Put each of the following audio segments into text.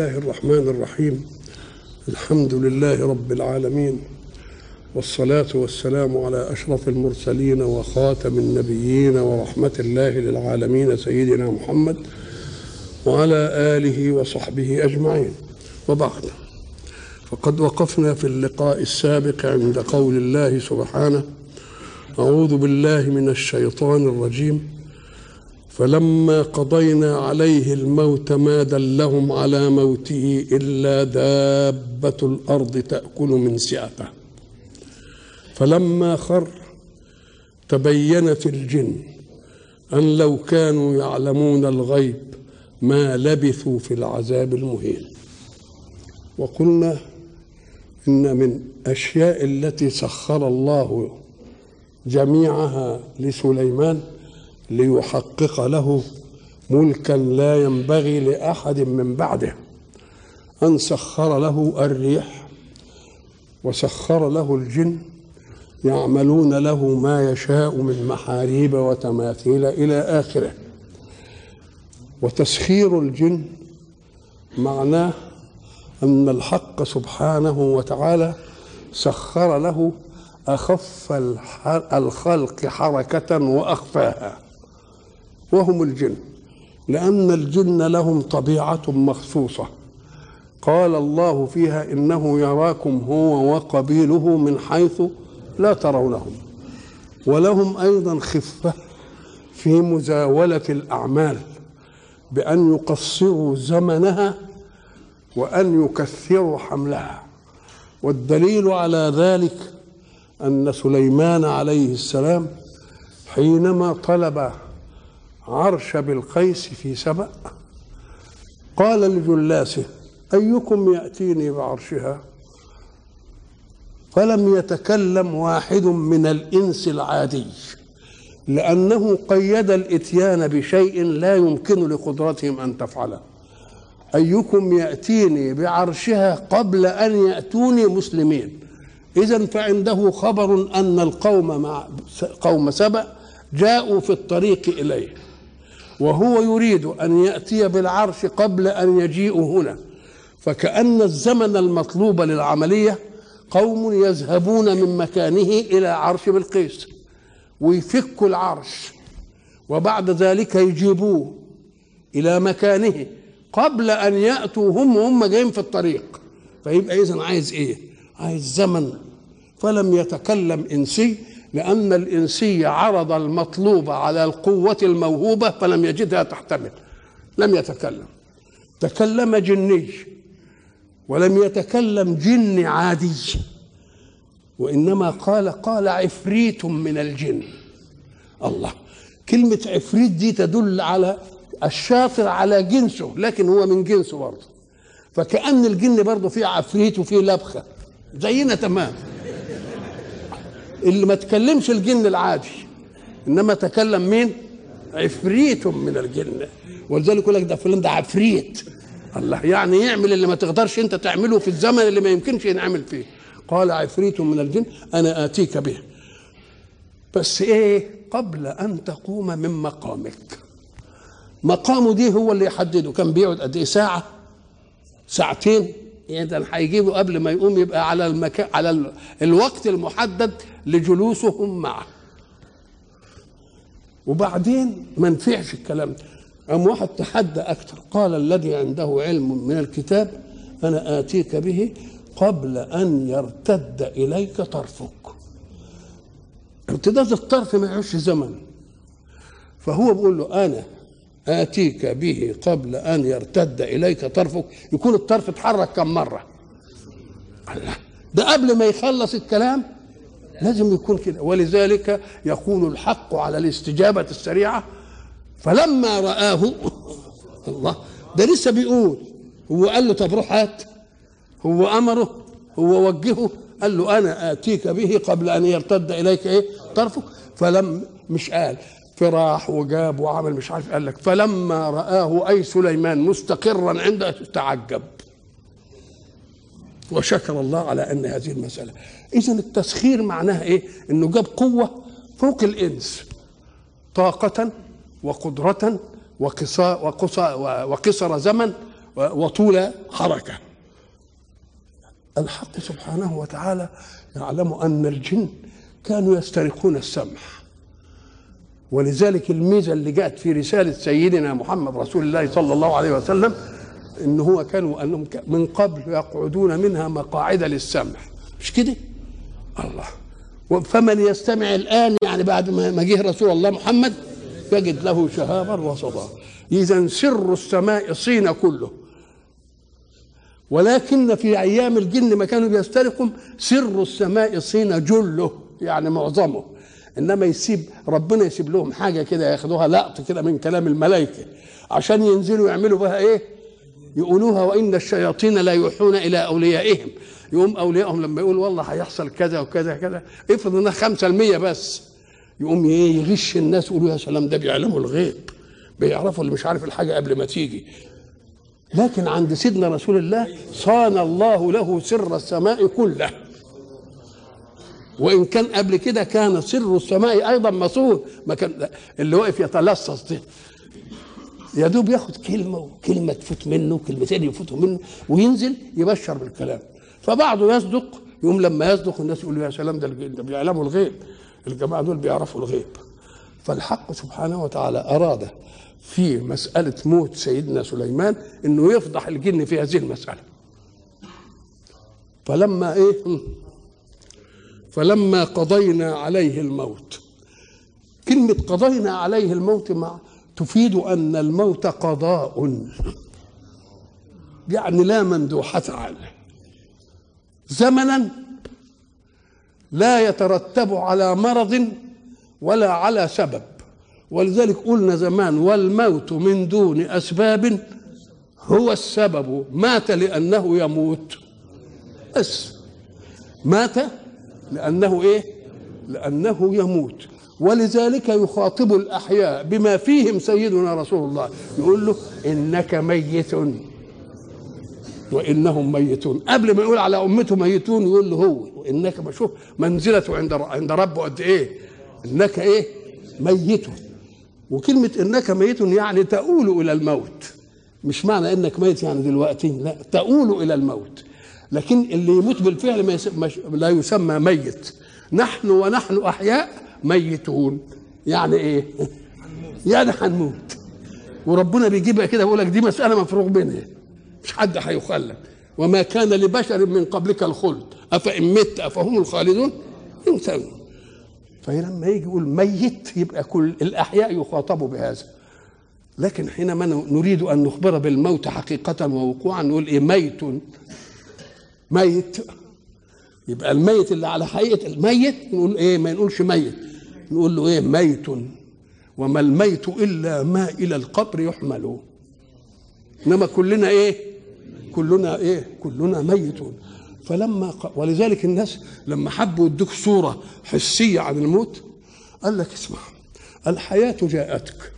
الله الرحمن الرحيم. الحمد لله رب العالمين، والصلاة والسلام على أشرف المرسلين وخاتم النبيين ورحمة الله للعالمين سيدنا محمد وعلى آله وصحبه أجمعين، وبعد. فقد وقفنا في اللقاء السابق عند قول الله سبحانه: أعوذ بالله من الشيطان الرجيم، فلما قضينا عليه الموت ما دلهم على موته إلا دابة الأرض تأكل من سعته فلما خر تبينت الجن أن لو كانوا يعلمون الغيب ما لبثوا في العذاب المهين. وقلنا إن من أشياء التي سخر الله جميعها لسليمان ليحقق له ملكا لا ينبغي لأحد من بعده أن سخر له الريح، وسخر له الجن يعملون له ما يشاء من محاريب وتماثيل إلى آخره. وتسخير الجن معناه أن الحق سبحانه وتعالى سخر له أخف الخلق حركة وأخفاها، وهم الجن، لأن الجن لهم طبيعة مخصوصة. قال الله فيها: إنه يراكم هو وقبيله من حيث لا ترونهم. ولهم أيضا خفة في مزاولة الأعمال، بأن يقصروا زمنها وأن يكثروا حملها. والدليل على ذلك أن سليمان عليه السلام حينما طلب عرش بلقيس في سبأ قال لجلاسه: أيكم يأتيني بعرشها؟ فلم يتكلم واحد من الإنس العادي، لأنه قيد الإتيان بشيء لا يمكن لقدرتهم أن تفعله. أيكم يأتيني بعرشها قبل أن يأتوني مسلمين؟ إذن فعنده خبر أن القوم مع قوم سبأ جاءوا في الطريق إليه، وهو يريد أن يأتي بالعرش قبل أن يجيئوا هنا. فكأن الزمن المطلوب للعملية قوم يذهبون من مكانه إلى عرش بلقيس ويفكوا العرش، وبعد ذلك يجيبوه إلى مكانه قبل أن يأتوا هم وهم جايين في الطريق. فيبقى إذن عايز إيه؟ عايز زمن. فلم يتكلم إنسي، لأن الإنسي عرض المطلوب على القوة الموهوبة فلم يجدها تحتمل، لم يتكلم. تكلم جني، ولم يتكلم جن عادي، وإنما قال عفريت من الجن. الله، كلمة عفريت دي تدل على الشاطر على جنسه، لكن هو من جنسه برضه. فكأن الجن برضه فيه عفريت وفيه لبخة زينا تمام. اللي ما تكلمش الجن العادي، إنما تكلم مين؟ عفريت من الجن. ولذلك يقول لك ده فلان ده عفريت. الله، يعني يعمل اللي ما تقدرش أنت تعمله في الزمن اللي ما يمكنش ينعمل فيه. قال عفريت من الجن أنا آتيك به، بس إيه؟ قبل أن تقوم من مقامك. مقامه دي هو اللي يحدده، كان بيقعد قد إيه؟ ساعة، ساعتين، يعني هيجيبه قبل ما يقوم، يبقى على الوقت المحدد لجلوسهم معه. وبعدين ما نفعش الكلام ده، قام واحد تحدى أكتر، قال: الذي عنده علم من الكتاب أنا آتيك به قبل أن يرتد إليك طرفك. ارتداد الطرف ما يعيش زمن، فهو بيقول له: أنا آتيك به قبل أن يرتد إليك طرفك. يكون الطرف اتحرك كم مرة؟ الله، ده قبل ما يخلص الكلام لازم يكون كده. ولذلك يكون الحق على الاستجابة السريعة. فلما رآه، الله، ده لسه بيقول، هو قال له طب روح هات، هو أمره، هو وجهه، قال له أنا آتيك به قبل أن يرتد إليك إيه؟ طرفك. فلم، مش قال فراح وجاب وعمل مش عارف، قال لك فلما رآه، أي سليمان، مستقرا عنده تعجب وشكر الله على أن هذه المسألة. إذن التسخير معناها إيه؟ إنه جاب قوة فوق الإنس، طاقة وقدرة وقصر زمن وطول حركة. الحق سبحانه وتعالى يعلم أن الجن كانوا يسترقون السمع، ولذلك الميزة اللي جاءت في رسالة سيدنا محمد رسول الله صلى الله عليه وسلم إن هو كانوا أنهم من قبل يقعدون منها مقاعد للسمع، مش كده؟ الله، فمن يستمع الآن يعني بعد ما جه رسول الله محمد يجد له شهابا وصدى. إذا سر السماء صين كله، ولكن في أيام الجن ما كانوا بيسترقهم سر السماء صين جله، يعني معظمه، إنما يسيب ربنا يسيب لهم حاجة كده ياخدوها لقط كده من كلام الملائكة عشان ينزلوا يعملوا بها إيه؟ يقولوها وإن الشياطين لا يوحون إلى أوليائهم. يقوم أوليائهم لما يقول والله هيحصل كذا وكذا كذا، افرض إنها 5% بس، يقوم يغش الناس يقولوا يا سلام ده بيعلموا الغيب، بيعرفوا اللي مش عارف الحاجة قبل ما تيجي. لكن عند سيدنا رسول الله صان الله له سر السماء كله، وإن كان قبل كده كان سر السماء أيضا مصون، ما كان اللي واقف يتلصص ده يا دوب ياخد كلمة وكلمة تفوت منه وكلمتين يفوتوا منه وينزل يبشر بالكلام. فبعضه يصدق، يوم لما يصدق الناس يقولوا يا سلام ده بيعلموا الغيب، الجماعة دول بيعرفوا الغيب. فالحق سبحانه وتعالى أراد في مسألة موت سيدنا سليمان إنه يفضح الجن في هذه المسألة. فلما إيه؟ فلما قضينا عليه الموت. كلمة قضينا عليه الموت مع تفيد أن الموت قضاء، يعني لا مندوحة عنه، زمنا لا يترتب على مرض ولا على سبب. ولذلك قلنا زمان والموت من دون أسباب هو السبب، مات لأنه يموت بس، مات لأنه إيه؟ لأنه يموت. ولذلك يخاطب الأحياء بما فيهم سيدنا رسول الله، يقول له إنك ميت وإنهم ميتون. قبل ما يقول على أمته ميتون يقول له هو وإنك، ما شوف منزلته عند ربه قد إيه، إنك إيه؟ ميت. وكلمة إنك ميت يعني تؤول إلى الموت، مش معنى إنك ميت يعني دلوقتي، لا، تؤول إلى الموت. لكن اللي يموت بالفعل لا يسمى ميت. ونحن أحياء ميتون، يعني إيه؟ يعني هنموت. وربنا بيجيبها كده بيقول لك دي مسألة مفروغ منها، مش حد هيخلد، وما كان لبشر من قبلك الخلد أفإن مت أفهم الخالدون يمسون. فلما يجي يقول ميت يبقى كل الأحياء يخاطبوا بهذا. لكن حينما نريد أن نخبر بالموت حقيقة ووقوعا نقول إيه؟ ميت، ميت. يبقى الميت اللي على حقيقة الميت نقول إيه؟ ما نقولش ميت، نقول له إيه؟ ميت. وما الميت إلا ما إلى القبر يحمله، إنما كلنا إيه؟ كلنا إيه؟ كلنا ميتون. ولذلك الناس لما حبوا يدوك صورة حسية عن الموت قال لك اسمع، الحياة جاءتك،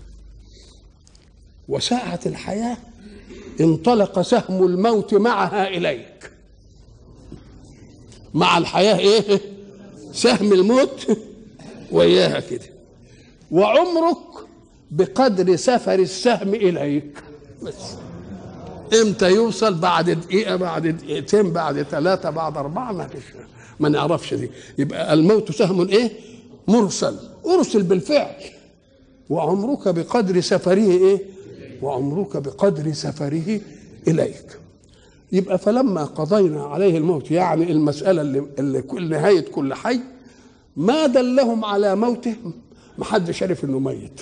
وساعة الحياة انطلق سهم الموت معها إليك. مع الحياة إيه؟ سهم الموت وإياها كده. وعمرك بقدر سفر السهم إليك، بس امتى يوصل؟ بعد دقيقة، بعد دقيقتين، بعد 3، بعد 4، ما نعرفش دي. يبقى الموت سهم ايه؟ مرسل، ارسل بالفعل. وعمرك بقدر سفره ايه؟ وعمرك بقدر سفره اليك. يبقى فلما قضينا عليه الموت، يعني المسألة اللي كل نهاية كل حي ما دلهم على موته، محدش عرف انه ميت.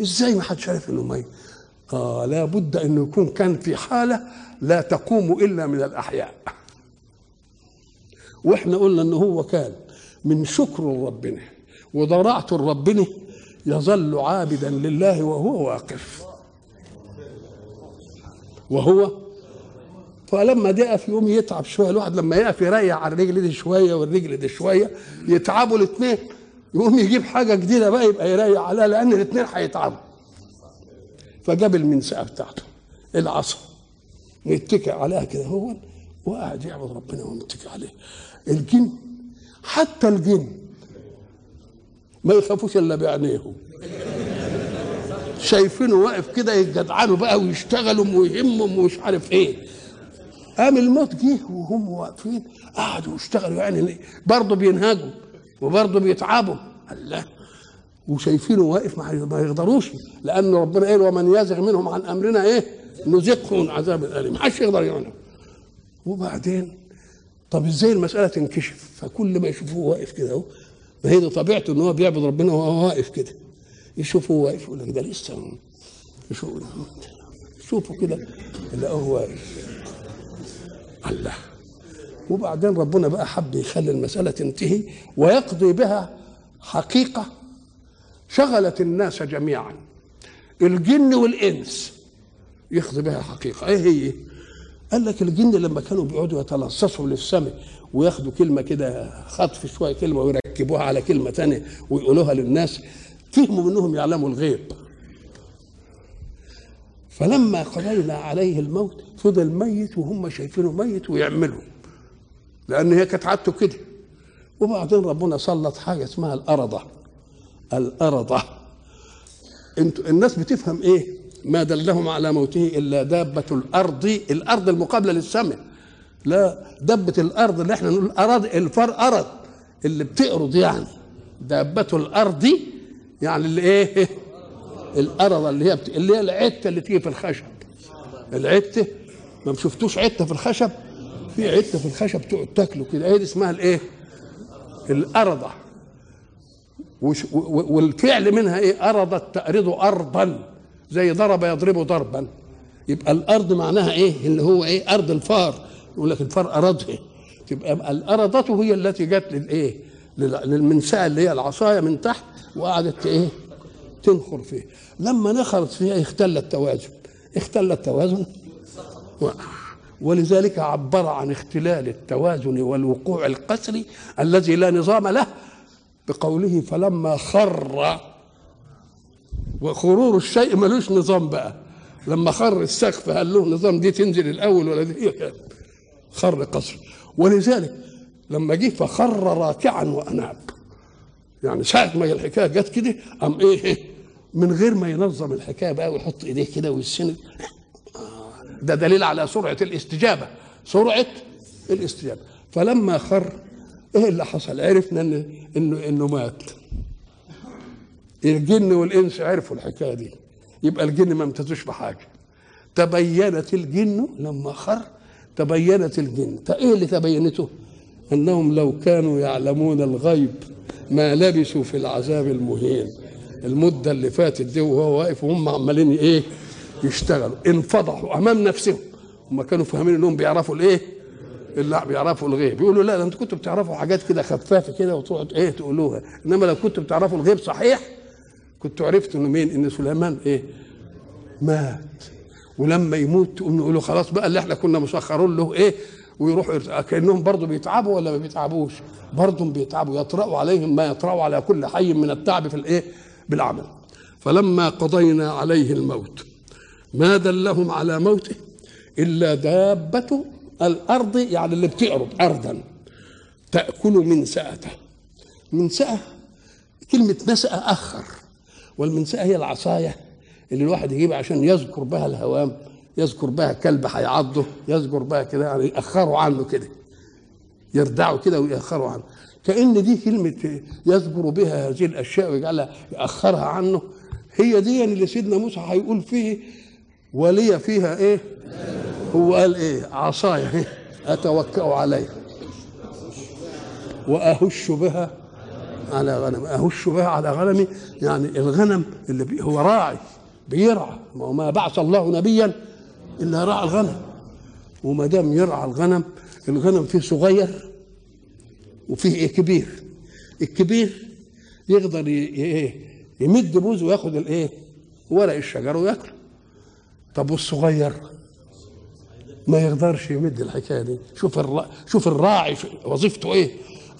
ازاي محدش عرف انه ميت؟ لابد أن يكون كان في حالة لا تقوم إلا من الأحياء. وإحنا قلنا أنه هو كان من شكر ربنا وضراعة ربنا يظل عابدا لله وهو واقف، وهو فلما يقف يقوم يتعب شوية. الواحد لما يقف يريح على الرجل دي شوية والرجل دي شوية، يتعبوا الاثنين، يقوم يجيب حاجة جديدة بقى يبقى يريح عليها، لأن الاثنين هيتعبوا. فجاب المنسأة بتاعته، العصا، متكئ عليها كده هو وقاعد يعبد ربنا ومتكئ عليه. الجن حتى الجن ما يخافوش الا بعينيهم، شايفينه واقف كده يتجدعنوا بقى ويشتغلوا ويهمهم ومش عارف ايه. قام الموت جه وهم واقفين قعدوا يشتغلوا يعني برضه بينهجوا وبرضه بيتعبوا. الله، وشايفينه واقف ما يقدروش، لان ربنا قال ومن يزغ منهم عن امرنا ايه نذقه من عذاب الاليم. ما حدش يقدر يعني. وبعدين طب ازاي المساله تنكشف؟ فكل ما يشوفوه واقف كده اهو، ما هي دي طبيعته ان هو بيعبد ربنا وهو واقف كده، يشوفوه واقف يقول لك ده لسه، يشوفوا كده يلاقوه واقف. الله. وبعدين ربنا بقى حب يخلي المساله تنتهي ويقضي بها حقيقه شغلت الناس جميعا، الجن والانس، يقضي بها حقيقه. ايه هي؟ قال لك الجن لما كانوا بيقعدوا يتلصصوا للسماء وياخدوا كلمه كده، خطف شويه كلمه ويركبوها على كلمه ثانيه ويقولوها للناس، فهموا انهم يعلموا الغيب. فلما قضينا عليه الموت فضل ميت وهم شايفينه ميت ويعملوا، لان هي كانت عادته كده. وبعدين ربنا سلط حاجه اسمها الارضه. الارضه انتوا الناس بتفهم ايه؟ ما دلهم على موته الا دابه الارض، الارض المقابله للسماء، لا دابه الارض اللي احنا نقول ارض، الفار ارض اللي بتقرض يعني، دابه الارض يعني اللي ايه؟ الارض اللي هي اللي هي العته اللي تيجي في الخشب. العته ما شفتوش عته في الخشب؟ في عته في الخشب تقعد تاكله كده، هي دي اسمها الايه؟ الارضه. والفعل منها ايه؟ ارضت تأرض ارضا، زي ضرب يضربه ضربا. يبقى الارض معناها ايه؟ اللي هو ايه؟ ارض الفار، يقول لك الفار ارضها، تبقى الارضه هي التي جت للايه؟ للمنشاه اللي هي العصايه من تحت وقعدت ايه؟ تنخر فيه. لما نخرت فيها اختل التوازن، اختل التوازن ولذلك عبر عن اختلال التوازن والوقوع القسري الذي لا نظام له بقوله فلما خر. وخرور الشيء ملوش نظام بقى، لما خر السقف هل له نظام؟ دي تنزل الاول ولا دي؟ خر قسري. ولذلك لما جه فخر راكعا واناب، يعني ساعة ما الحكاية جت كده قام ايه؟ من غير ما ينظم الحكاية بقى ويحط ايديه كده ويسند. ده دليل على سرعة الاستجابة، سرعة الاستجابة. فلما خر ايه اللي حصل؟ عرفنا انه مات. الجن والانس عرفوا الحكاية دي، يبقى الجن ما امتازوش بحاجة. تبينت الجن لما خر، تبينت الجن. ايه اللي تبينته؟ انهم لو كانوا يعلمون الغيب ما لبسوا في العذاب المهين. المدة اللي فاتت دي وهو واقف وهم عمالين ايه؟ يشتغلوا، انفضحوا امام نفسهم. هم كانوا فاهمين انهم بيعرفوا الايه؟ اللي بيعرفوا الغيب. بيقولوا لا، انتوا كنتوا بتعرفوا حاجات كده خفافه كده وتقعدوا ايه تقولوها، انما لو كنتوا بتعرفوا الغيب صحيح كنتوا عرفتوا انه مين؟ ان سليمان ايه؟ مات. ولما يموت تقوم نقولوا خلاص بقى اللي احنا كنا مسخرين له ايه؟ ويروحوا كأنهم برضو بيتعبوا ولا ما بيتعبوش؟ برضو بيتعبوا، يطرأوا عليهم ما يطرأوا على كل حي من التعب في الايه؟ بالعمل. فلما قضينا عليه الموت ما دلهم على موته إلا دابة الأرض، يعني اللي بتقرب أرضا، تأكل من سأته. من سأة، كلمة نسأة أخر، والمنسأة هي العصاية اللي الواحد يجيبها عشان يذكر بها الهوام، يذكر بها كلب هيعضه، يذكر بها كده يعني يأخروا عنه كده، يردعوا كده ويأخروا عنه. كأن دي كلمة يذكر بها هذه الأشياء ويجعلها يأخرها عنه، هي دي يعني اللي سيدنا موسى هيقول فيه ولي فيها إيه؟ هو قال إيه؟ عصاية أتوكأ عليها وأهش بها على غنمي. أهش بها على غنمي يعني الغنم اللي هو راعي بيرعى، وما بعث الله نبيا إلا راعى الغنم. وما دام يرعى الغنم، الغنم فيه صغير وفيه إيه؟ كبير. الكبير يقدر يمد بوزه وياخد الايه؟ ورق الشجر وياكله. طب والصغير ما يقدرش يمد الحكايه دي. شوف الراعي وظيفته ايه؟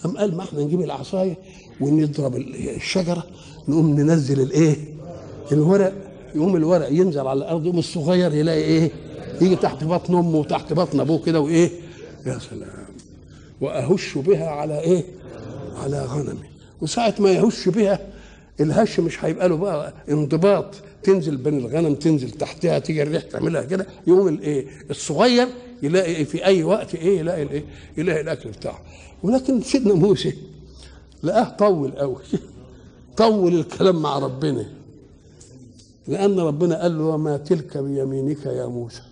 قام قال ما احنا نجيب العصايه ونضرب الشجره، نقوم ننزل الايه؟ الورق، يقوم الورق ينزل على الارض، يقوم الصغير يلاقي ايه؟ يجي تحت بطن امه وتحت بطن ابوه كده وايه؟ يا سلام. واهش بها على ايه؟ على غنمي. وساعه ما يهش بها، الهش مش هيبقى له بقى انضباط تنزل بين الغنم، تنزل تحتها، تيجي الريح تعملها كده، يقوم الايه الصغير يلاقي في اي وقت ايه يلاقي الايه يلاقي الاكل بتاعه. ولكن سيدنا موسى لقاه طول قوي، طول الكلام مع ربنا، لان ربنا قال له وما تلك بيمينك يا موسى.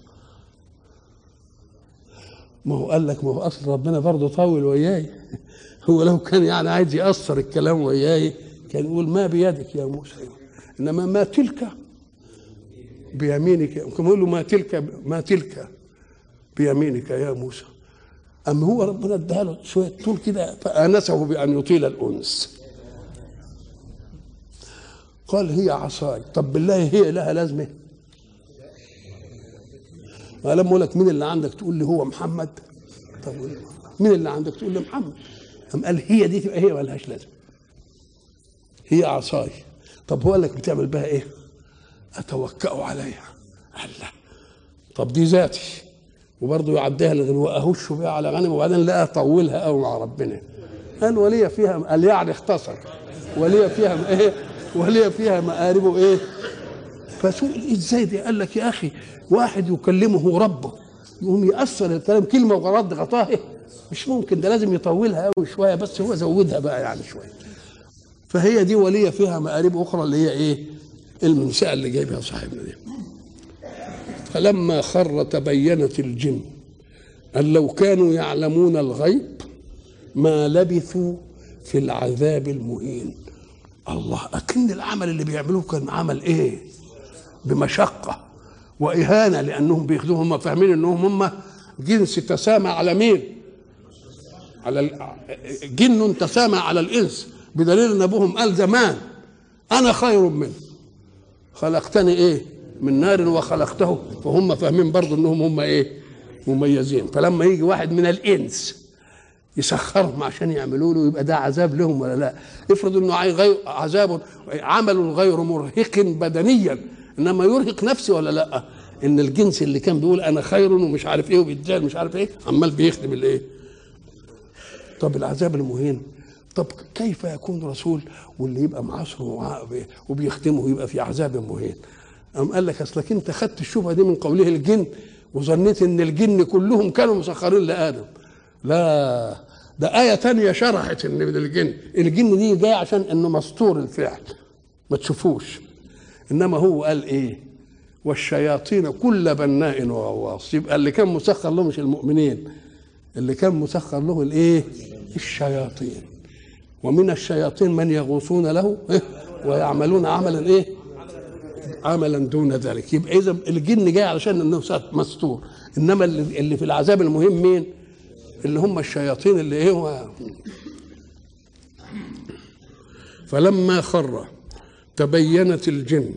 ما هو قال لك، ما هو اصل ربنا برضه طول وياي، هو لو كان يعني عايز يأثر الكلام وياي كان يقول ما بيدك يا موسى، انما ما تلك بيمينك، ممكن يقول له ما تلك بيمينك يا موسى. اما هو ربنا اداها له شويه طول كده فانسه بان يطيل الانس. قال هي عصاي. طب بالله هي لها لازمه؟ ما لما اقول لك مين اللي عندك تقول لي هو محمد، طب مين اللي عندك تقول لي محمد، أم قال هي دي تبقى هي ما لهاش لازمه. هي عصاي. طب هو قال لك بتعمل بها ايه؟ اتوكأ عليها. الله. طب دي ذاتي، وبرضه يعديها للغنوة، اهش بها على غنم، وبعدين لا اطولها قوي مع ربنا. قال ولي فيها، قال يعني اختصر، ولي فيها ايه؟ ولي فيها مآربه ايه؟ فسئل ازاي دي؟ قال لك يا اخي واحد يكلمه ربه يقوم يأثر الكلام كلمه وغرض غطاه، مش ممكن، ده لازم يطولها قوي شويه، بس هو زودها بقى يعني شويه. فهي دي ولي فيها مآرب أخرى اللي هي إيه؟ المنشأة اللي جايبها صاحبنا دي. فلما خر تبينت الجن أن لو كانوا يعلمون الغيب ما لبثوا في العذاب المهين. الله، أكن العمل اللي بيعملوه كان عمل إيه؟ بمشقة وإهانة، لأنهم بياخدوهم، هم فاهمين أنهم هم جنس تسامى على مين؟ على جن تسامى على الإنس، بدليل ان ابوهم قال زمان انا خير منه، خلقتني ايه من نار وخلقته. فهم فاهمين برضه انهم هم ايه مميزين. فلما يجي واحد من الانس يسخرهم عشان يعملوا له، يبقى ده عذاب لهم ولا لا؟ افرض انه عذاب عمل غير مرهق بدنيا، انما يرهق نفسي ولا لا؟ ان الجنس اللي كان بيقول انا خير ومش عارف ايه وبيتجاهل مش عارف ايه، عمال بيخدم الايه. طب العذاب المهين، طب كيف يكون رسول واللي يبقى معاصره وبيخدمه يبقى في عذاب مهين؟ قام قال لك اصلك انت خدت الشبهه دي من قوله الجن وظنيت ان الجن كلهم كانوا مسخرين لادم. لا، ده ايه ثانيه شرحت ان من الجن دي جاي عشان انه مستور الفعل ما تشوفوش، انما هو قال ايه والشياطين كل بناء وغواص. يبقى اللي كان مسخر له مش المؤمنين، اللي كان مسخر له الايه الشياطين. ومن الشياطين من يغوصون له ويعملون عملا ايه عملا دون ذلك. يبقى اذا الجن جاي علشان انه مستور، انما اللي في العذاب المهم مين؟ اللي هم الشياطين اللي ايه فلما خر تبينت الجن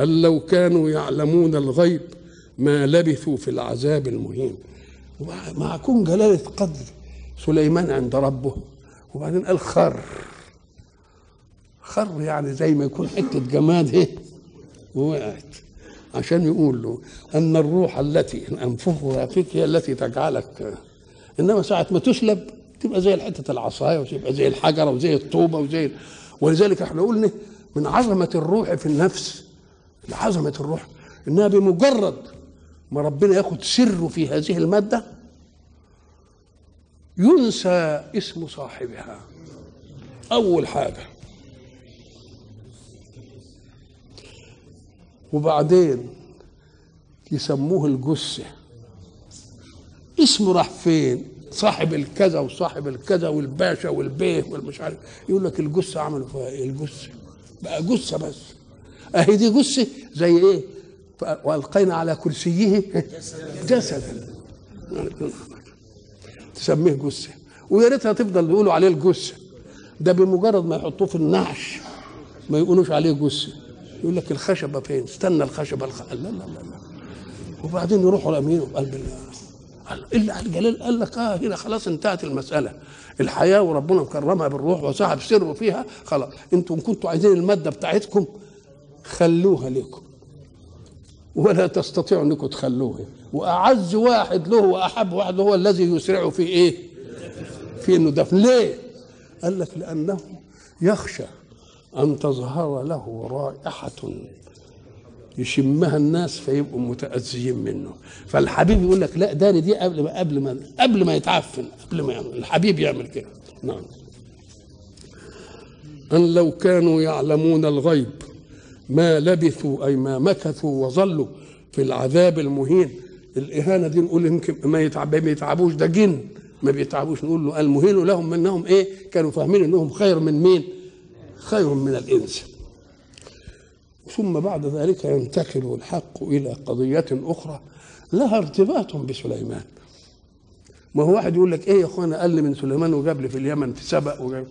ان لو كانوا يعلمون الغيب ما لبثوا في العذاب المهين. مع كون جلاله قدر سليمان عند ربه، وبعدين قال خر يعني زي ما يكون حته جماد ايه وقعت، عشان يقول له ان الروح التي انفخها فيك هي التي تجعلك، انما ساعه ما تسلب تبقى زي الحته العصايه وتبقى زي الحجره وزي الطوبه وزي ولذلك احنا قلنا من عظمه الروح في النفس، عظمه الروح انها بمجرد ما ربنا ياخد سره في هذه الماده ينسى اسم صاحبها. أول حاجة، وبعدين يسموه الجثة، اسمه راح فين؟ صاحب الكذا وصاحب الكذا والباشا والبيه والمش عارف، يقول لك الجثة عملوا فيها ايه؟ الجثة بقى جثة بس، اهي دي جثة زي ايه؟ وألقينا على كرسيه جسدا، تسميه جثه، ويا ريتها تفضل يقولوا عليه الجثه. ده بمجرد ما يحطوه في النعش ما يقولوش عليه جثه، يقول لك الخشبه فين؟ استنى الخشبه لا لا لا، وبعدين يروحوا لامين وقلب اللي على الجلال. قال لك هنا خلاص انتهت المساله، الحياه وربنا كرمها بالروح وسحب سره فيها، خلاص انتم كنتوا عايزين الماده بتاعتكم خلوها لكم ولا تستطيعوا انكم تخلوها، واعز واحد له واحب واحد له هو الذي يسرع في ايه؟ في انه دفن. ليه؟ قال لك لانه يخشى ان تظهر له رائحه يشمها الناس فيبقوا متأذيين منه. فالحبيب يقول لك لا داري دي قبل ما يتعفن، قبل ما يعمل الحبيب يعمل كده. نعم. أن لو كانوا يعلمون الغيب ما لبثوا أي ما مكثوا وظلوا في العذاب المهين. الإهانة دي نقول يمكن ما يتعبوش، ده جن ما بيتعبوش. نقول له المهين لهم منهم إيه؟ كانوا فاهمين إنهم خير من مين؟ خير من الإنس. ثم بعد ذلك ينتقل الحق إلى قضية أخرى لها ارتباط بسليمان. ما هو واحد يقول لك إيه يا أخوانا قال لي من سليمان وجاب لي في اليمن في سبأ وجاب،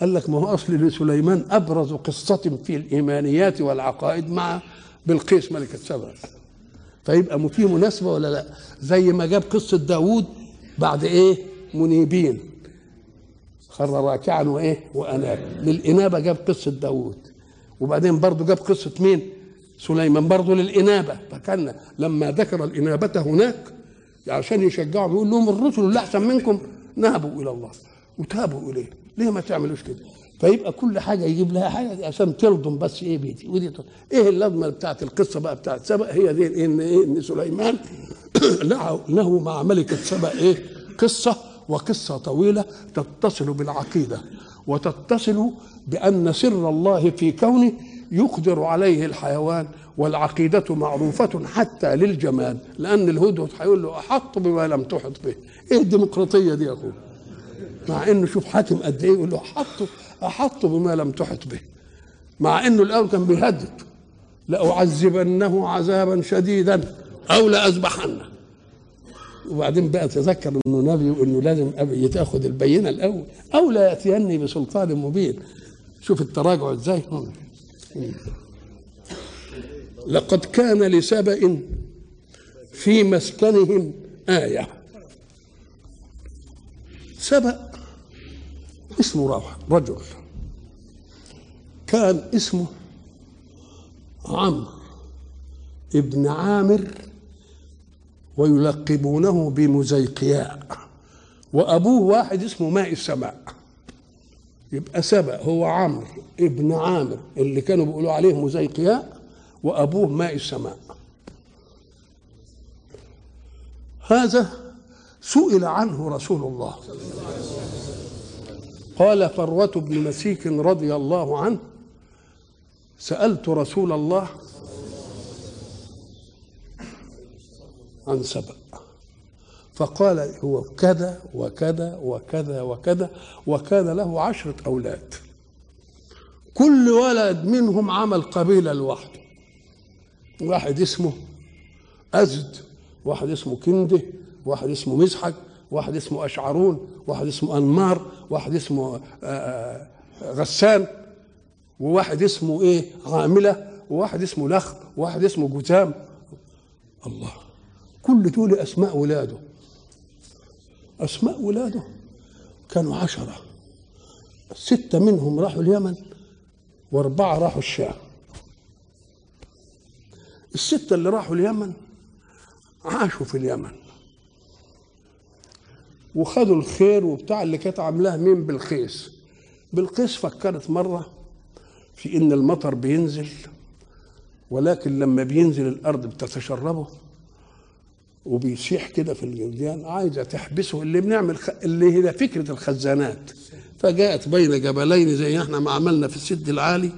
قال لك ما هو أصل لسليمان أبرز قصة في الإيمانيات والعقائد مع بلقيس ملكة سبأ، فيبقى فيه مناسبة ولا لا؟ زي ما جاب قصة داود بعد إيه منيبين خر راكعا وإيه وأناب، للإنابة جاب قصة داود، وبعدين برضو جاب قصة مين؟ سليمان برضو للإنابة. فكان لما ذكر الإنابة هناك عشان يشجعهم يقول لهم الرسل اللي أحسن منكم نابوا إلى الله وتابوا إليه، ليه ما تعملوش كده؟ فيبقى كل حاجة يجيب لها حاجة عشان تلضم بس إيه بيتي ودي تلضم. إيه اللضمة بتاعت القصة بقى بتاعت سبأ؟ هي دي إن سليمان له مع ملكة سبأ إيه؟ قصة طويلة تتصل بالعقيدة، وتتصل بأن سر الله في كونه يقدر عليه الحيوان، والعقيدة معروفة حتى للجمال، لأن الهدهد هيقول له أحط بما لم تحط به. إيه الديمقراطية دي يا أخويا؟ مع إنه شوف حاتم قد إيه يقول له أحط بما لم تحط به، مع إنه الأول كان بيهدد لأعذبنه عذابا شديدا أو لأذبحنه، وبعدين بقى تذكر انه نبي وانه لازم يتاخد البينه الاول او لا ياتيني بسلطان مبين. شوف التراجع ازاي. لقد كان لسبأ في مسكنهم آية. سبأ اسمه رجل، كان اسمه عمرو ابن عامر ويلقبونه بمزيقياء، وأبوه واحد اسمه ماء السماء. يبقى سبأ هو عمرو ابن عامر اللي كانوا بيقولوا عليه مزيقياء، وأبوه ماء السماء. هذا سئل عنه رسول الله، قال فروة بن مسيك رضي الله عنه سألت رسول الله عن سبأ فقال هو كذا وكذا وكذا وكذا، وكان له 10 أولاد كل ولد منهم عمل قبيلة لوحده، واحد اسمه أزد، واحد اسمه كنده، واحد اسمه مزحك، واحد اسمه أشعرون، واحد اسمه أنمار، واحد اسمه غسان، وواحد اسمه إيه عاملة، وواحد اسمه لخ، وواحد اسمه جزام. الله، كل دول أسماء ولاده كانوا 10، 6 منهم راحوا اليمن و4 راحوا الشام. ال6 اللي راحوا اليمن عاشوا في اليمن وخدوا الخير وبتاع اللي كانت عاملاه مين؟ بلقيس. بلقيس فكرت مرة في إن المطر بينزل، ولكن لما بينزل الأرض بتتشربه وبيسيح كده في الجلدان، عايزه تحبسه اللي بنعمل اللي هي فكره الخزانات. فجاءت بين جبلين زي احنا ما عملنا في السد العالي،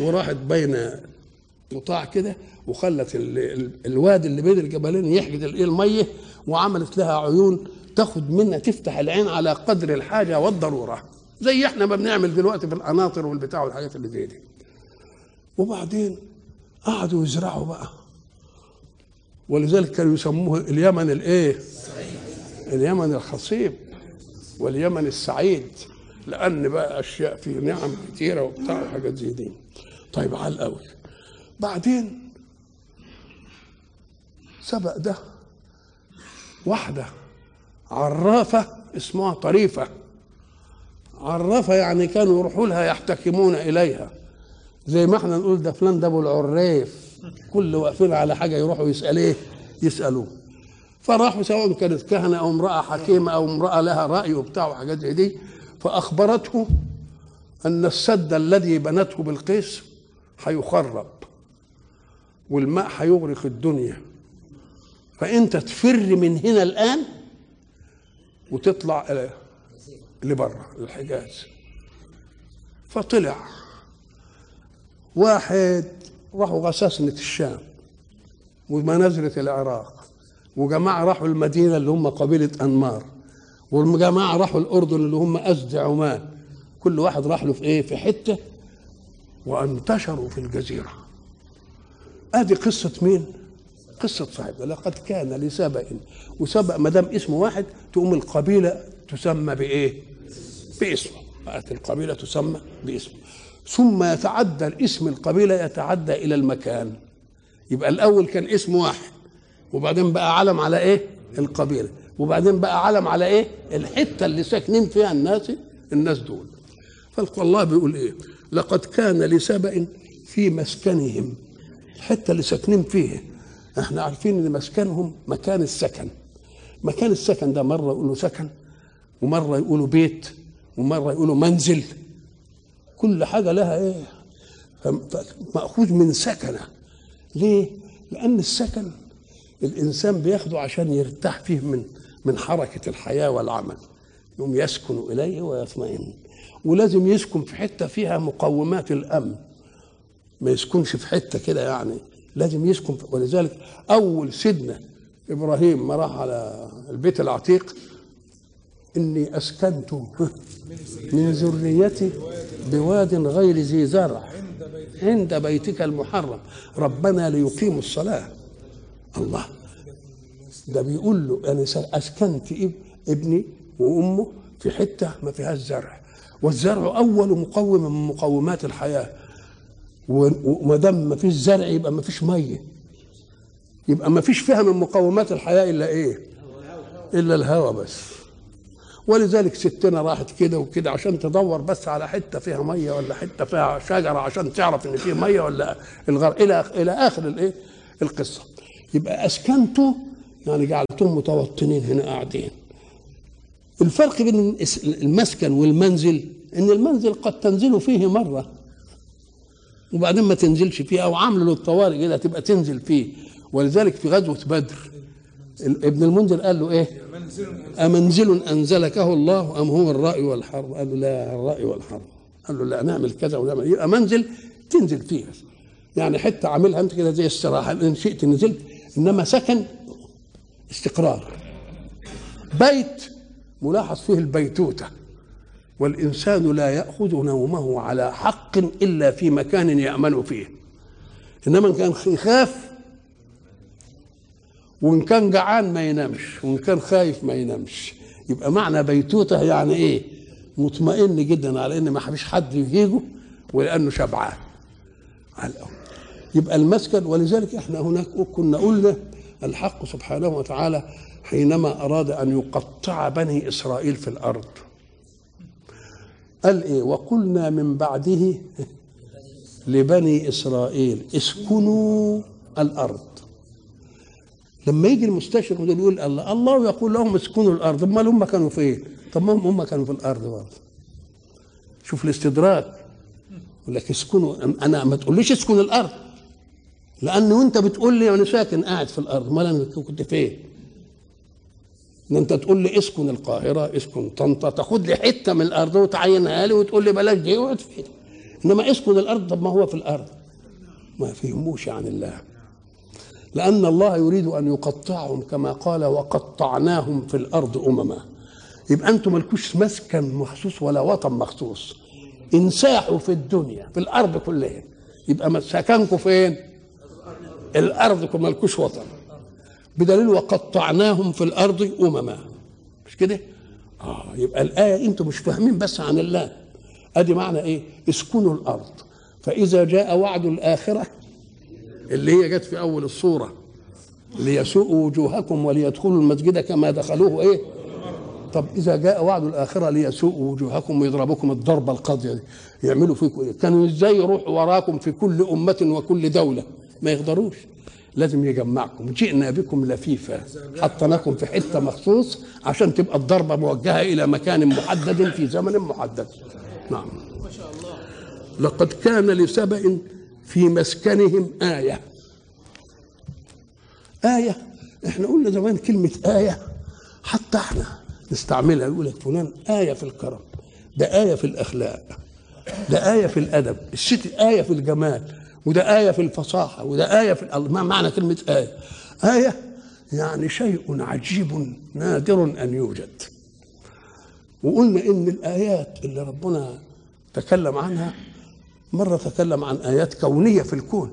وراحت بين قطاع كده وخلت الواد اللي بين الجبلين يحجز الميه، وعملت لها عيون تاخد منها تفتح العين على قدر الحاجه والضروره، زي احنا ما بنعمل دلوقتي في القناطر والبتاع والحاجات اللي زي دي. وبعدين قعدوا يزرعوا بقى، ولذلك كانوا يسموه اليمن الايه؟ اليمن الخصيب واليمن السعيد، لان بقى اشياء فيه نعم كتيره وبتاع وحاجات زي دي. طيب على الاول بعدين سبأ ده واحده عرافه اسمها طريفه. عرافه يعني كانوا يروحوا لها يحتكمون اليها، زي ما احنا نقول ده فلان ده ابو العريف، كل واقفين على حاجه يروحوا يسالوه. فراحوا سواء كانت كهنه او امراه حكيمه او امراه لها راي وبتاع وحاجات دي، فاخبرته ان السد الذي بنته بلقيس هيخرب، والماء هيغرق الدنيا، فانت تفر من هنا الان وتطلع لبره الحجاز. فطلع واحد راحوا غساسنة الشام ومنازلة العراق، وجماعة راحوا المدينة اللي هم قبيلة أنمار، والجماعة راحوا الأردن اللي هم أزد عمان، كل واحد راح له في إيه في حتة، وانتشروا في الجزيرة. أدي قصة مين؟ قصة صاحبنا. لقد كان لسبأ، وسبأ ما دام اسم واحد تقوم القبيلة تسمى بإيه؟ باسمه. القبيلة تسمى باسمه، ثم يتعدى الاسم القبيلة يتعدى إلى المكان. يبقى الأول كان اسم واحد، وبعدين بقى علم على إيه؟ القبيلة، وبعدين بقى علم على إيه؟ الحتة اللي ساكنين فيها الناس دول. فالله بيقول إيه؟ لقد كان لسبأ في مسكنهم، الحتة اللي ساكنين فيها. احنا عارفين إن مسكنهم مكان السكن، مكان السكن ده مرة يقولوا سكن، ومرة يقولوا بيت، ومرة يقولوا منزل، كل حاجة لها إيه؟ مأخوذ من سكنة. ليه؟ لأن السكن الإنسان بياخده عشان يرتاح فيه من حركة الحياة والعمل، يقوم يسكن إليه ويطمئن. ولازم يسكن في حتة فيها مقومات الأمن، ما يسكنش في حتة كده يعني، لازم يسكن. ولذلك أول سيدنا إبراهيم ما راح على البيت العتيق، إني أسكنت من ذريتي بواد غير ذي زرع عند بيتك المحرم ربنا ليقيموا الصلاة. الله ده بيقول له أنا أسكنت ابني وأمه في حتة ما فيهاش زرع، والزرع أول مقوم من مقومات الحياة، وما دام ما فيش زرع يبقى ما فيش مية، يبقى ما فيش فيها من مقومات الحياة إلا إيه؟ إلا الهواء بس. ولذلك ستنا راحت كده وكده عشان تدور بس على حته فيها ميه، ولا حته فيها شجره عشان تعرف ان فيه ميه ولا الغر، الى اخر الايه القصه. يبقى اسكنته يعني جعلتهم متوطنين هنا قاعدين. الفرق بين المسكن والمنزل ان المنزل قد تنزل فيه مره وبعدين ما تنزلش فيه، او عامله للطوارئ كده تبقى تنزل فيه. ولذلك في غزوه بدر ابن المنذر قال له ايه؟ امنزل انزلكه الله ام هو الراي والحرب؟ قال له لا الراي والحرب. قال له لا نعمل كذا ونعمل. يبقى منزل تنزل فيه يعني حته عاملها انت كده زي استراحه، ان شئت نزلت، انما سكن استقرار. بيت ملاحظ فيه البيتوته، والانسان لا ياخذ نومه على حق الا في مكان يامن فيه، انما ان كان يخاف وإن كان جعان ما ينامش، وإن كان خايف ما ينامش. يبقى معنى بيتوته يعني إيه؟ مطمئن جدا على إن ما حبيش حد يجيجه ولأنه شبعان على الأول. يبقى المسكن. ولذلك إحنا هناك كنا قلنا الحق سبحانه وتعالى حينما أراد أن يقطع بني إسرائيل في الأرض قال إيه؟ وقلنا من بعده لبني إسرائيل اسكنوا الأرض. لما يجي المستشرق دول يقول الله يقول لهم اسكنوا الارض، امال هم كانوا فين؟ طب ما هم كانوا في الارض برضه. شوف الاستدراك، يقول لك اسكنوا. انا ما تقوليش اسكن الارض، لانه انت بتقول لي انا ساكن قاعد في الارض، ما انا كنت فين؟ ان انت تقول لي اسكن القاهره، اسكن طنطا، تاخد لي حته من الارض وتعينها لي وتقول لي بلاش دي اقعد فين، انما اسكن الارض طب ما هو في الارض. ما فهموش عن الله، لأن الله يريد أن يقطعهم كما قال وقطعناهم في الأرض أمما. يبقى أنتم ملكوش مسكن مخصوص ولا وطن مخصوص، انساحوا في الدنيا في الأرض كلها. يبقى سكنكم فين؟ الأرضكم، ملكوش وطن، بدليل وقطعناهم في الأرض أمما، مش كده؟ يبقى الآية أنتم مش فاهمين بس عن الله. أدي معنى إيه؟ اسكنوا الأرض، فإذا جاء وعد الآخرة اللي هي جت في أول الصورة ليسوءوا وجوهكم وليدخلوا المسجد كما دخلوه إيه؟ طب إذا جاء وعد الآخرة ليسوءوا وجوهكم ويضربكم الضربة القاضية دي، يعملوا فيكم إيه؟ كانوا إزاي يروحوا وراكم في كل أمة وكل دولة؟ ما يقدروش، لازم يجمعكم. جئنا بكم لفيفا، حطناكم في حتة مخصوص عشان تبقى الضربة موجهة إلى مكان محدد في زمن محدد. نعم. لقد كان لسبأ في مسكنهم آية، آية. احنا قلنا زمان كلمة آية حتى احنا نستعملها، يقول لك فلان آية في الكرم، ده آية في الأخلاق، ده آية في الأدب، الشتي آية في الجمال، وده آية في الفصاحة، وده آية في ما معنى كلمة آية؟ آية يعني شيء عجيب نادر أن يوجد. وقلنا إن الآيات اللي ربنا تكلم عنها، مرة تكلم عن آيات كونية في الكون،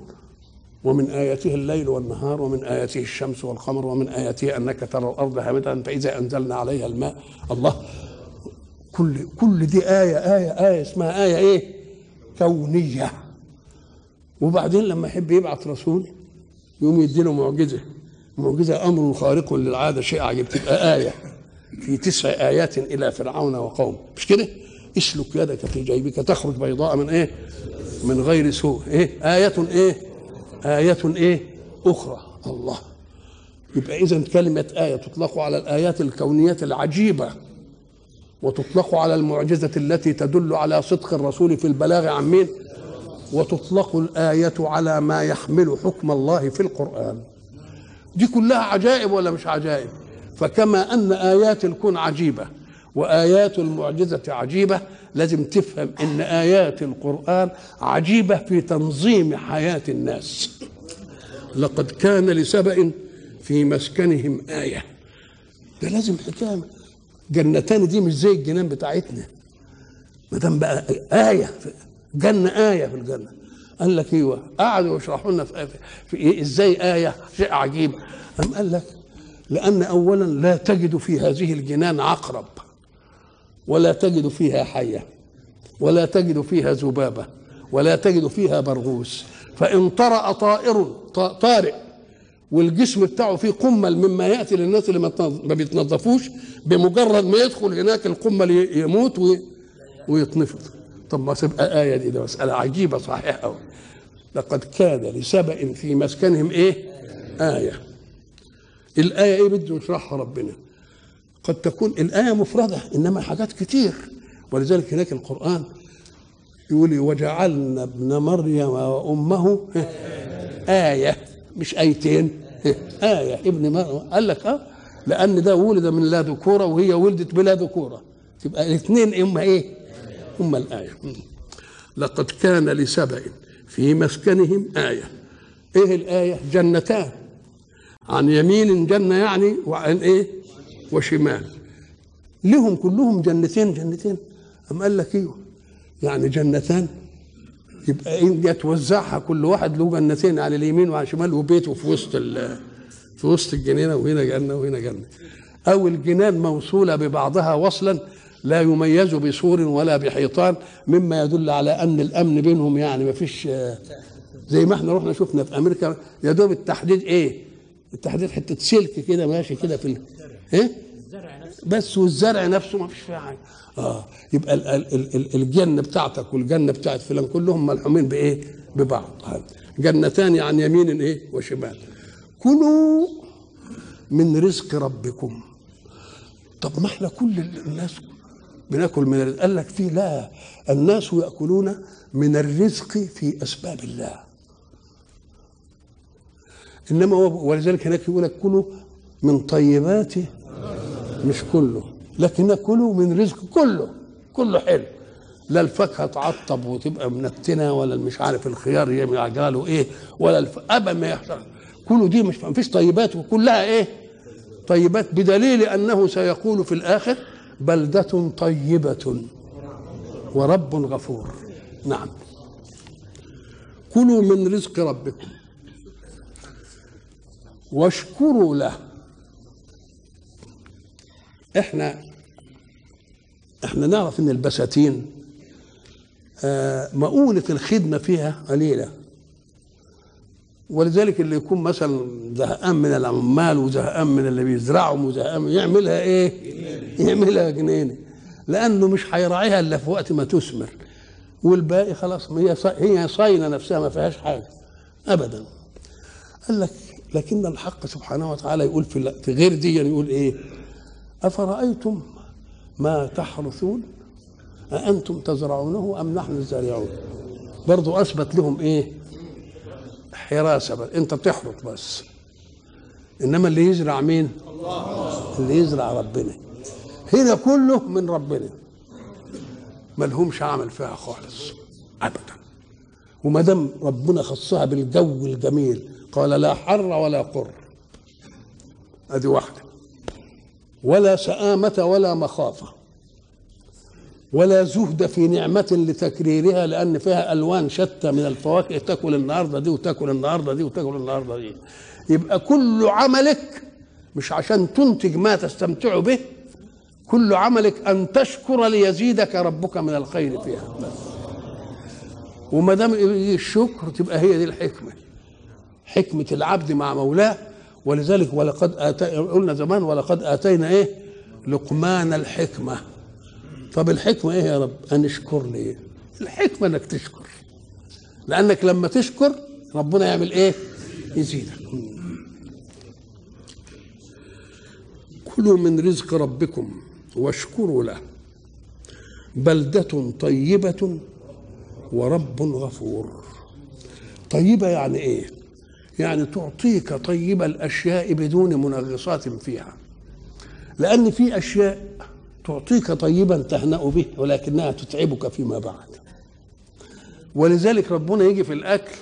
ومن آياته الليل والنهار، ومن آياته الشمس والقمر، ومن آياته أنك ترى الأرض هامدة فإذا أنزلنا عليها الماء. الله، كل دي آية. آية اسمها آية إيه؟ كونية. وبعدين لما يحب يبعث رسول يقوم يديله معجزة، معجزة أمر خارق للعادة، شيء عجيب، تبقى آية في 9 آيات إلى فرعون وقومه، مش كده؟ اسلك يدك في جيبك تخرج بيضاء من إيه؟ من غير سوء. إيه؟ آية إيه؟ آية إيه؟ أخرى. الله، يبقى إذن كلمة آية تطلق على الآيات الكونية العجيبة، وتطلق على المعجزة التي تدل على صدق الرسول في البلاغ عن مين، وتطلق الآية على ما يحمل حكم الله في القرآن. دي كلها عجائب ولا مش عجائب؟ فكما أن آيات الكون عجيبة وآيات المعجزة عجيبة، لازم تفهم إن آيات القرآن عجيبة في تنظيم حياة الناس. لقد كان لسبأ في مسكنهم آية، ده لازم حكاية. جنتان دي مش زي الجنان بتاعتنا، مدام بقى آية جنة، آية في الجنة. قال لك ايوه، قعدوا واشرحوا لنا في إيه ازاي آية شيء عجيب. قام قال لك لأن أولا لا تجد في هذه الجنان عقرب، ولا تجد فيها حية، ولا تجد فيها ذبابة، ولا تجد فيها برغوث، فإن طرأ طارئ والجسم بتاعه فيه قمل مما يأتي للناس اللي ما بيتنظفوش، بمجرد ما يدخل هناك القمل يموت ويتنفض. طب ما تبقى آية دي؟ ده مسألة عجيبة صحيح أوي. لقد كان لسبأ في مسكنهم إيه؟ آية. الآية إيه بده يشرحها ربنا؟ قد تكون الآية مفردة، إنما حاجات كتير، ولذلك هناك القرآن يقول وجعلنا ابن مريم وأمه آية، مش آيتين، آية ابن مريم. قال لك لأن ده ولد من لا ذكورة وهي ولدت بلا ذكورة، تبقى الاثنين إما إيه؟ إما الآية. لقد كان لسبأ في مسكنهم آية. إيه الآية؟ جنتان، عن يمين جنة يعني وعن إيه؟ وشمال، لهم كلهم جنتين جنتين. أم قال لك إيه؟ يعني جنتان يبقى يتوزعها كل واحد له جنتين على اليمين وعلى الشمال، وبيته في وسط الجنينة، وهنا جنة وهنا جنة. أو الجنان موصولة ببعضها وصلا لا يميز بسور ولا بحيطان، مما يدل على أن الأمن بينهم، يعني ما فيش زي ما احنا رحنا شفنا في أمريكا يا دوب التحديد إيه؟ التحديد حتة سلك كده ماشي كده في إيه؟ الزرع نفسه بس، والزرع نفسه ما فيش فيه حاجة. يبقى الجنة بتاعتك والجنة بتاعت فلان كلهم ملحومين بإيه؟ ببعض. جنتان عن يمين إيه؟ وشمال. كلوا من رزق ربكم. طب ما احنا كل الناس بناكل من الرزق. قال لك فيه لا، الناس يأكلون من الرزق في أسباب الله، إنما ولذلك هناك يقول لك كلوا من طيباته، مش كله، لكن كله من رزق، كله حلو. لا الفاكهه تعطب وتبقى منتنه، ولا مش عارف الخيار يعجل له ايه، ولا ابا ما يحصل كله، دي مش مفيش طيبات، وكلها ايه؟ طيبات، بدليل انه سيقول في الاخر بلدة طيبة ورب غفور. نعم، كلوا من رزق ربكم واشكروا له. احنا نعرف ان البساتين مؤونة الخدمة فيها قليلة، ولذلك اللي يكون مثلا زهقان من العمال وزهقان من اللي بيزرعهم وزهقان يعملها ايه؟ يعملها جنينة، لانه مش هيراعيها الا في وقت ما تثمر، والباقي خلاص هي صاينة نفسها ما فيهاش حاجة ابدا. قال لك لكن الحق سبحانه وتعالى يقول في غير دي، يقول ايه؟ أفرأيتم ما تحرثون أأنتم تزرعونه أم نحن الزارعون. برضو أثبت لهم إيه؟ حراسة، أنت تحرث بس، إنما اللي يزرع مين؟ الله. اللي يزرع ربنا. هنا كله من ربنا، ملهمش عمل فيها خالص أبدا. وما دام ربنا خصها بالجو الجميل، قال لا حر ولا قر، ادي واحده، ولا سآمة ولا مخافة، ولا زهد في نعمة لتكريرها، لأن فيها ألوان شتى من الفواكه، تاكل النهارده دي وتاكل النهارده دي وتاكل النهارده دي. يبقى كل عملك مش عشان تنتج ما تستمتع به، كل عملك أن تشكر ليزيدك ربك من الخير فيها. وما دام الشكر تبقى هي دي الحكمة، حكمة العبد مع مولاه. ولذلك قلنا زمان ولقد آتينا إيه؟ لقمان الحكمة. طب الحكمة إيه يا رب؟ أن اشكر لي. الحكمة أنك تشكر، لأنك لما تشكر ربنا يعمل إيه؟ يزيدك. كلوا من رزق ربكم واشكروا له، بلدة طيبة ورب غفور. طيبة يعني إيه؟ يعني تعطيك طيب الأشياء بدون منغصات فيها، لأن في أشياء تعطيك طيبا تهنأ به ولكنها تتعبك فيما بعد. ولذلك ربنا يجي في الأكل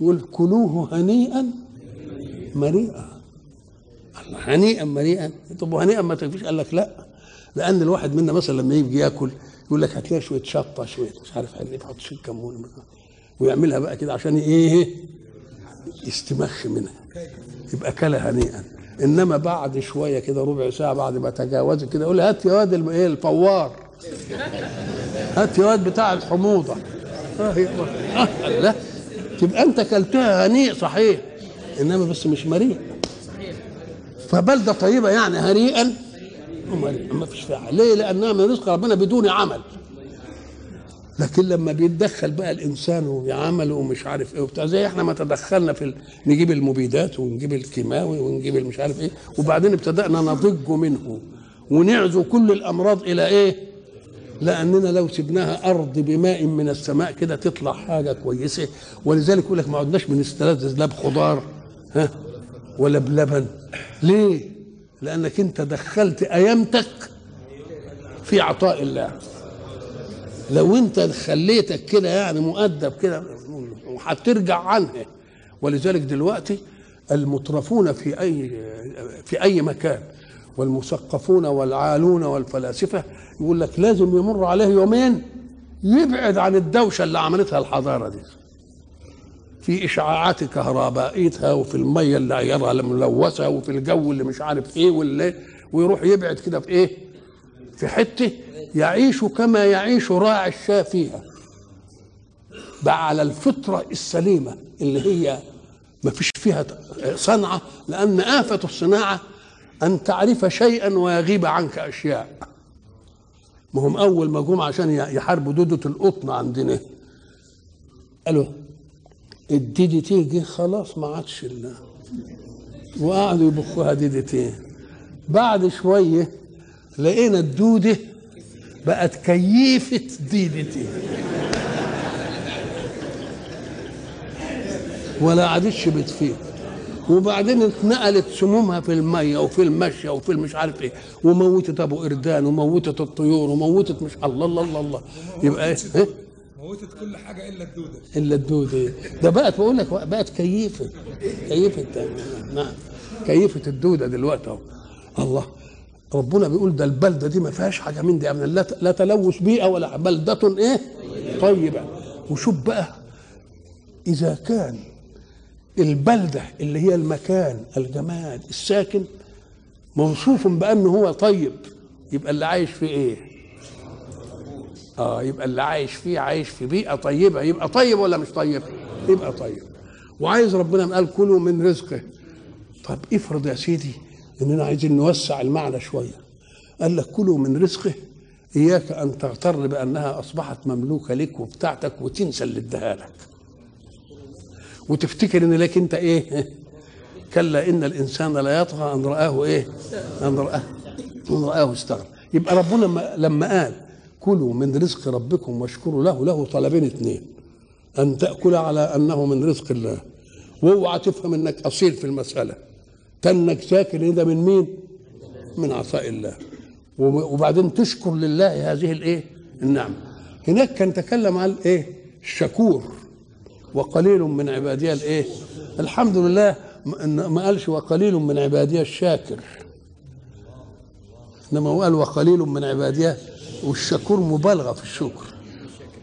يقول كلوه هنيئا مريئا. هنيئا مريئا؟ طب وهنيئا ما تكفيش؟ قال لك لا، لأن الواحد منا مثلا لما يجي ياكل يقول لك هات لي شوية شطة، شوية مش عارف هنيئا، تحط شوية كمون، ويعملها بقى كده عشان إيه؟ يستمخ منها، يبقى كلها هنيئا. انما بعد شويه كده ربع ساعه بعد ما تجاوزت كده يقول هات يا واد الفوار، هات يا واد بتاع الحموضه، لا تبقى انت كلتها هنيئ صحيح، انما بس مش مريء. فبلده طيبه يعني هنيئا ومريئا، ما فيش فيها. ليه؟ لانها من رزق ربنا بدون عمل. لكن لما بيتدخل بقى الانسان ويعمل ومش عارف ايه وبتاع، زي احنا ما تدخلنا في نجيب المبيدات ونجيب الكيماوي ونجيب المش عارف ايه، وبعدين ابتدأنا نضج منه ونعزو كل الامراض الى ايه؟ لاننا لو سبناها ارض بماء من السماء كده تطلع حاجه كويسه. ولذلك يقول لك ما عدناش بنستلذذ لا بخضار ها ولا بلبن. ليه؟ لانك انت دخلت ايامتك في عطاء الله. لو انت خليتك كده يعني مؤدب كده هترجع عنها. ولذلك دلوقتي المترفون في اي مكان والمثقفون والعالون والفلاسفه يقول لك لازم يمر عليه يومين يبعد عن الدوشه اللي عملتها الحضاره دي، في اشعاعات كهربائيتها وفي الميه اللي عيارها الملوثه وفي الجو اللي مش عارف ايه واللي، ويروح يبعد كده في ايه، في حته يعيش كما يعيش راعي الشاة فيها بقى، على الفطرة السليمة اللي هي ما فيش فيها صنعة. لأن آفة الصناعة أن تعرف شيئا ويغيب عنك أشياء. ما هم أول ما جم عشان يحاربوا دودة القطن عندنا قالوا الدي دي تي جه خلاص ما عادش إلا، وقعدوا يبخوها دي دي تي. بعد شوية لقينا الدودة بقت كيفة دينتي ولا عادتش بتفيد، وبعدين اتنقلت سمومها في الميه وفي المشيه وفي المش عارف ايه، وموتت ابو قردان وموتت الطيور وموتت مش الله الله الله الله. يبقى ايه؟ موتت كل حاجه الا الدوده، الا الدوده ده بقت، بقول لك بقت كيفة نعم كيفة الدوده دلوقتي اهو. الله ربنا بيقول ده البلدة دي ما فيهاش حاجة من دي أبدا، لا تلوث بيئة ولا، بلدة إيه؟ طيبة. وشوف بقى إذا كان البلدة اللي هي المكان الجماد الساكن موصوف بأنه هو طيب، يبقى اللي عايش فيه إيه؟ يبقى اللي عايش فيه عايش في بيئة طيبة، يبقى طيب ولا مش طيب؟ يبقى طيب. وعايز ربنا قال كلوا من رزقه. طب افرض يا سيدي إننا عايزين نوسع المعنى شوية، قال لك كلوا من رزقه، إياك أن تغتر بأنها أصبحت مملوكة لك وبتاعتك وتنسى اللي اداها لك وتفتكر إن لك أنت إيه. كلا إن الإنسان لا يطغى أن رآه إيه، أن رآه استغنى. يبقى ربنا لما قال كلوا من رزق ربكم واشكروا له طلبين اتنين، أن تأكل على أنه من رزق الله، واوعى تفهم إنك أصيل في المسألة، كأنك شاكر إيه ده من مين؟ من عطاء الله. وبعدين تشكر لله هذه الايه؟ النعمة. هناك كان تكلم على الايه؟ الشكور، وقليل من عبادية الايه؟ الحمد لله. ما قالش وقليل من عبادية الشاكر، إنما هو قال وقليل من عبادية، والشكور مبالغة في الشكر،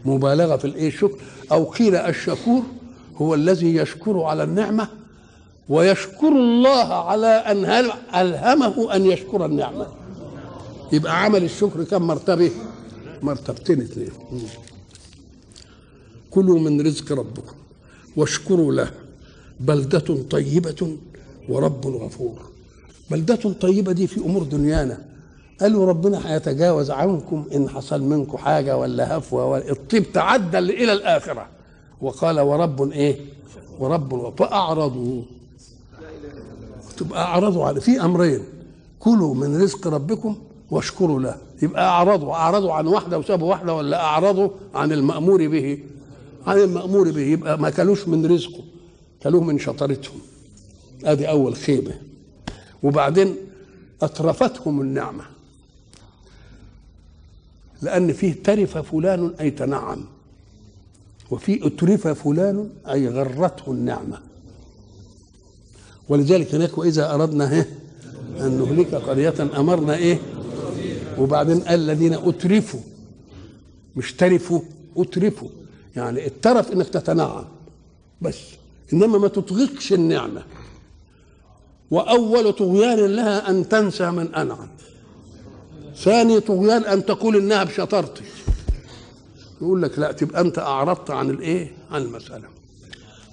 مبالغة في الايه؟ الشكر. أو قيل الشكور هو الذي يشكر على النعمة ويشكر الله على أن ألهمه أن يشكر النعمة. يبقى عمل الشكر كم مرتبة؟ مرتبتين، 2. كلوا من رزق ربكم واشكروا له بلدة طيبة ورب غفور. بلدة طيبة دي في أمور دنيانا، قالوا ربنا هيتجاوز عنكم إن حصل منكم حاجة ولا هفوة ولا الطيب تعدى إلى الآخرة، وقال ورب إيه؟ ورب غفور. فأعرضوا، تبقى أعرضوا على في أمرين، كلوا من رزق ربكم واشكروا له، يبقى أعرضوا عن واحدة وسابوا واحدة، ولا أعرضوا عن المأمور به؟ عن المأمور به، يبقى ما كلوش من رزقه، كلوه من شطرتهم. أدي أول خيبة. وبعدين أترفتهم النعمة، لأن فيه ترف فلان أي تنعم، وفي أترف فلان أي غرته النعمة. ولذلك هناك وإذا أردنا أن نهلك قرية أمرنا إيه؟ وبعدين قال الذين أترفوا، مش ترفوا، أترفوا، يعني الترف إنك تتنعم بس، إنما ما تطغقش النعمة. وأول طغيان لها أن تنسى من أنعم، ثاني طغيان أن تقول إنها بشطارتك، يقول لك لا، تبقى أنت أعرضت عن الإيه؟ عن المسألة.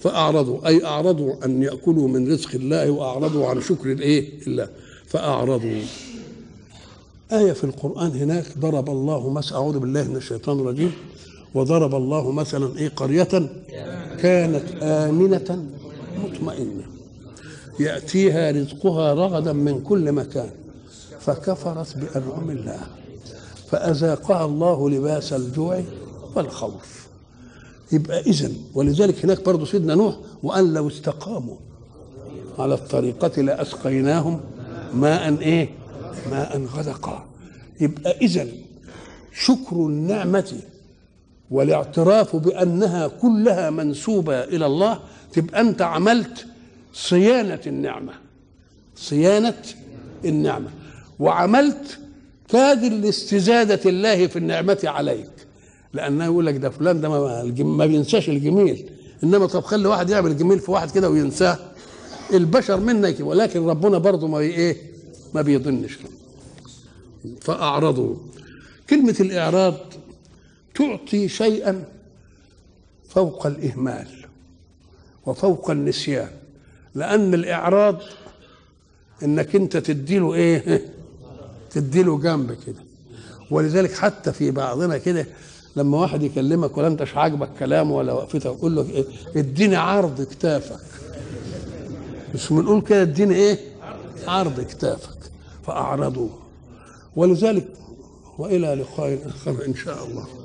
فأعرضوا أي أعرضوا أن يأكلوا من رزق الله، وأعرضوا عن شكر الإيه؟ الله. فأعرضوا آية في القرآن هناك، ضرب الله مثلا، أعوذ بالله من الشيطان الرجيم، وضرب الله مثلا إيه؟ قرية كانت آمنة مطمئنة يأتيها رزقها رغدا من كل مكان فكفرت بأنعم الله فأذاقها الله لباس الجوع والخوف. يبقى إذن، ولذلك هناك برضو سيدنا نوح وأن لو استقاموا على الطريقة لأسقيناهم ماء إيه؟ ماء غدقا. يبقى إذن شكر النعمة والاعتراف بأنها كلها منسوبة إلى الله، تبقى أنت عملت صيانة النعمة، صيانة النعمة، وعملت كاد لاستزادة الله في النعمة عليك، لأنه يقول لك ده فلان ده ما بينساش الجميل، إنما طب خلي واحد يعمل جميل في واحد كده وينساه، البشر منك، ولكن ربنا برضه ما إيه؟ ما بيضنش. فأعرضوا، كلمة الإعراض تعطي شيئا فوق الإهمال وفوق النسيان، لأن الإعراض إنك أنت تديله إيه؟ تديله جنب كده. ولذلك حتى في بعضنا كده لما واحد يكلمك ولا انتش عاجبك كلامه ولا وقفته، يقول له إيه؟ اديني عرض كتافك، مش بنقول كده اديني ايه؟ عرض كتافك. فأعرضوه. ولذلك والى لقاء اخر ان شاء الله.